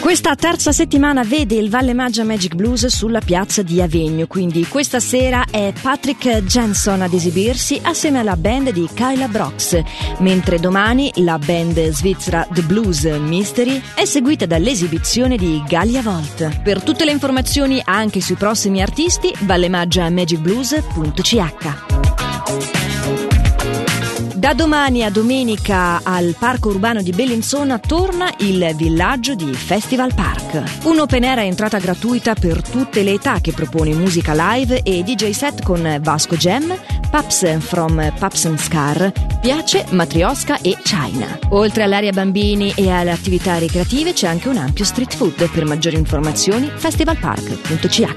Questa terza settimana vede il Vallemaggia Magic Blues sulla piazza di Avegno, quindi questa sera è Patrick Jenson ad esibirsi assieme alla band di Kyla Brox, mentre domani la band svizzera The Blues Mystery è seguita dall'esibizione di Gallia Volt. Per tutte le informazioni anche sui prossimi artisti, vallemaggiamagicblues.ch. Da domani a domenica al Parco Urbano di Bellinzona torna il villaggio di Festival Park. Un open air a entrata gratuita per tutte le età che propone musica live e DJ set con Vasco Gem, Paps and Scar, Piace, Matrioska e China. Oltre all'area bambini e alle attività ricreative c'è anche un ampio street food. Per maggiori informazioni festivalpark.ch.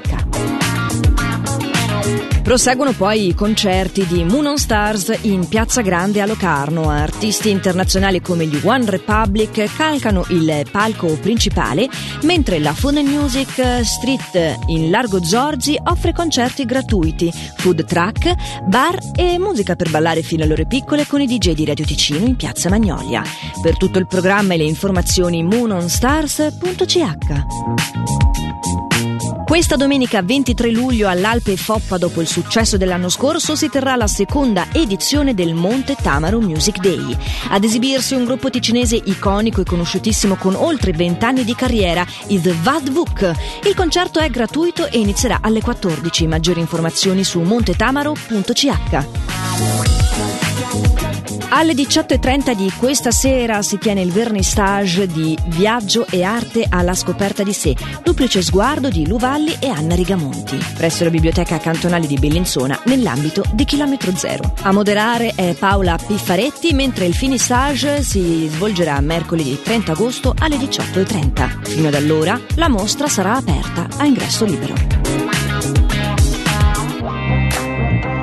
Proseguono poi i concerti di Moon on Stars in Piazza Grande a Locarno. Artisti internazionali come gli One Republic calcano il palco principale, mentre la Fun and Music Street in Largo Zorzi offre concerti gratuiti, food truck, bar e musica per ballare fino alle ore piccole con i DJ di Radio Ticino in Piazza Magnolia. Per tutto il programma e le informazioni moononstars.ch. Questa domenica 23 luglio all'Alpe Foppa, dopo il successo dell'anno scorso, si terrà la seconda edizione del Monte Tamaro Music Day. Ad esibirsi un gruppo ticinese iconico e conosciutissimo con oltre 20 anni di carriera, i Vad Vuc. Il concerto è gratuito e inizierà alle 14. Maggiori informazioni su montetamaro.ch. Alle 18.30 di questa sera si tiene il vernissage di Viaggio e Arte alla Scoperta di Sé, duplice sguardo di Luvalli e Anna Rigamonti, presso la Biblioteca Cantonale di Bellinzona nell'ambito di Chilometro Zero. A moderare è Paola Piffaretti, mentre il finissage si svolgerà mercoledì 30 agosto alle 18.30. Fino ad allora la mostra sarà aperta a ingresso libero.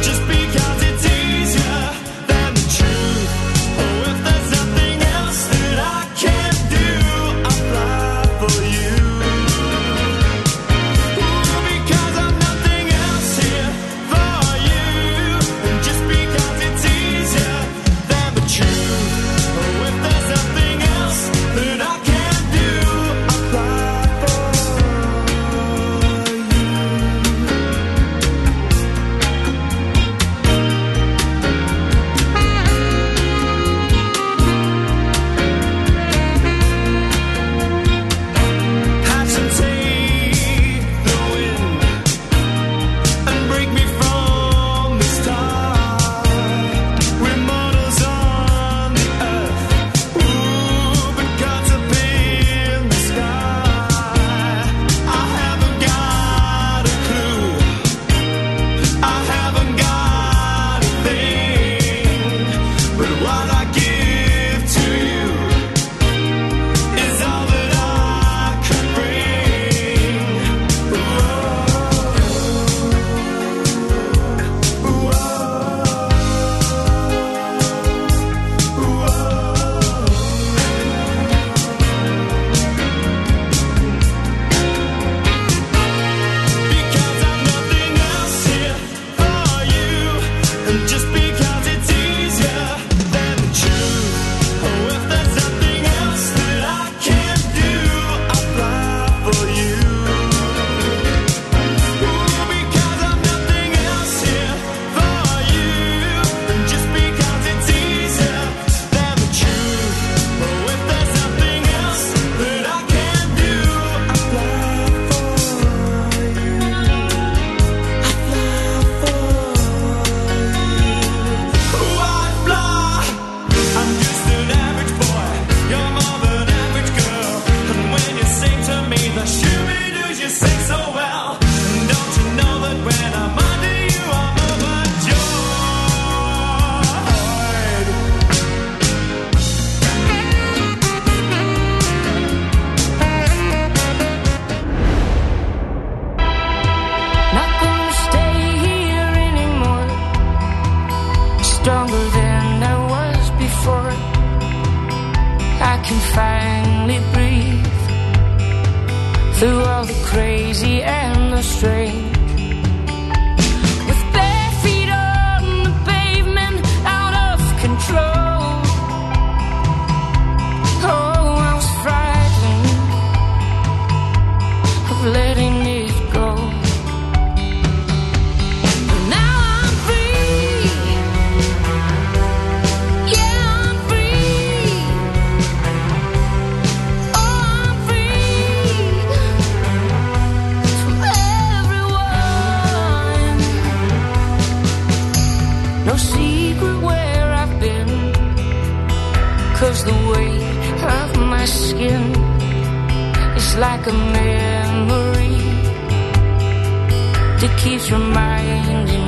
Just because it's easier than the truth. before I can finally breathe through all the crazy and the strange. The weight of my skin is like a memory that keeps reminding me.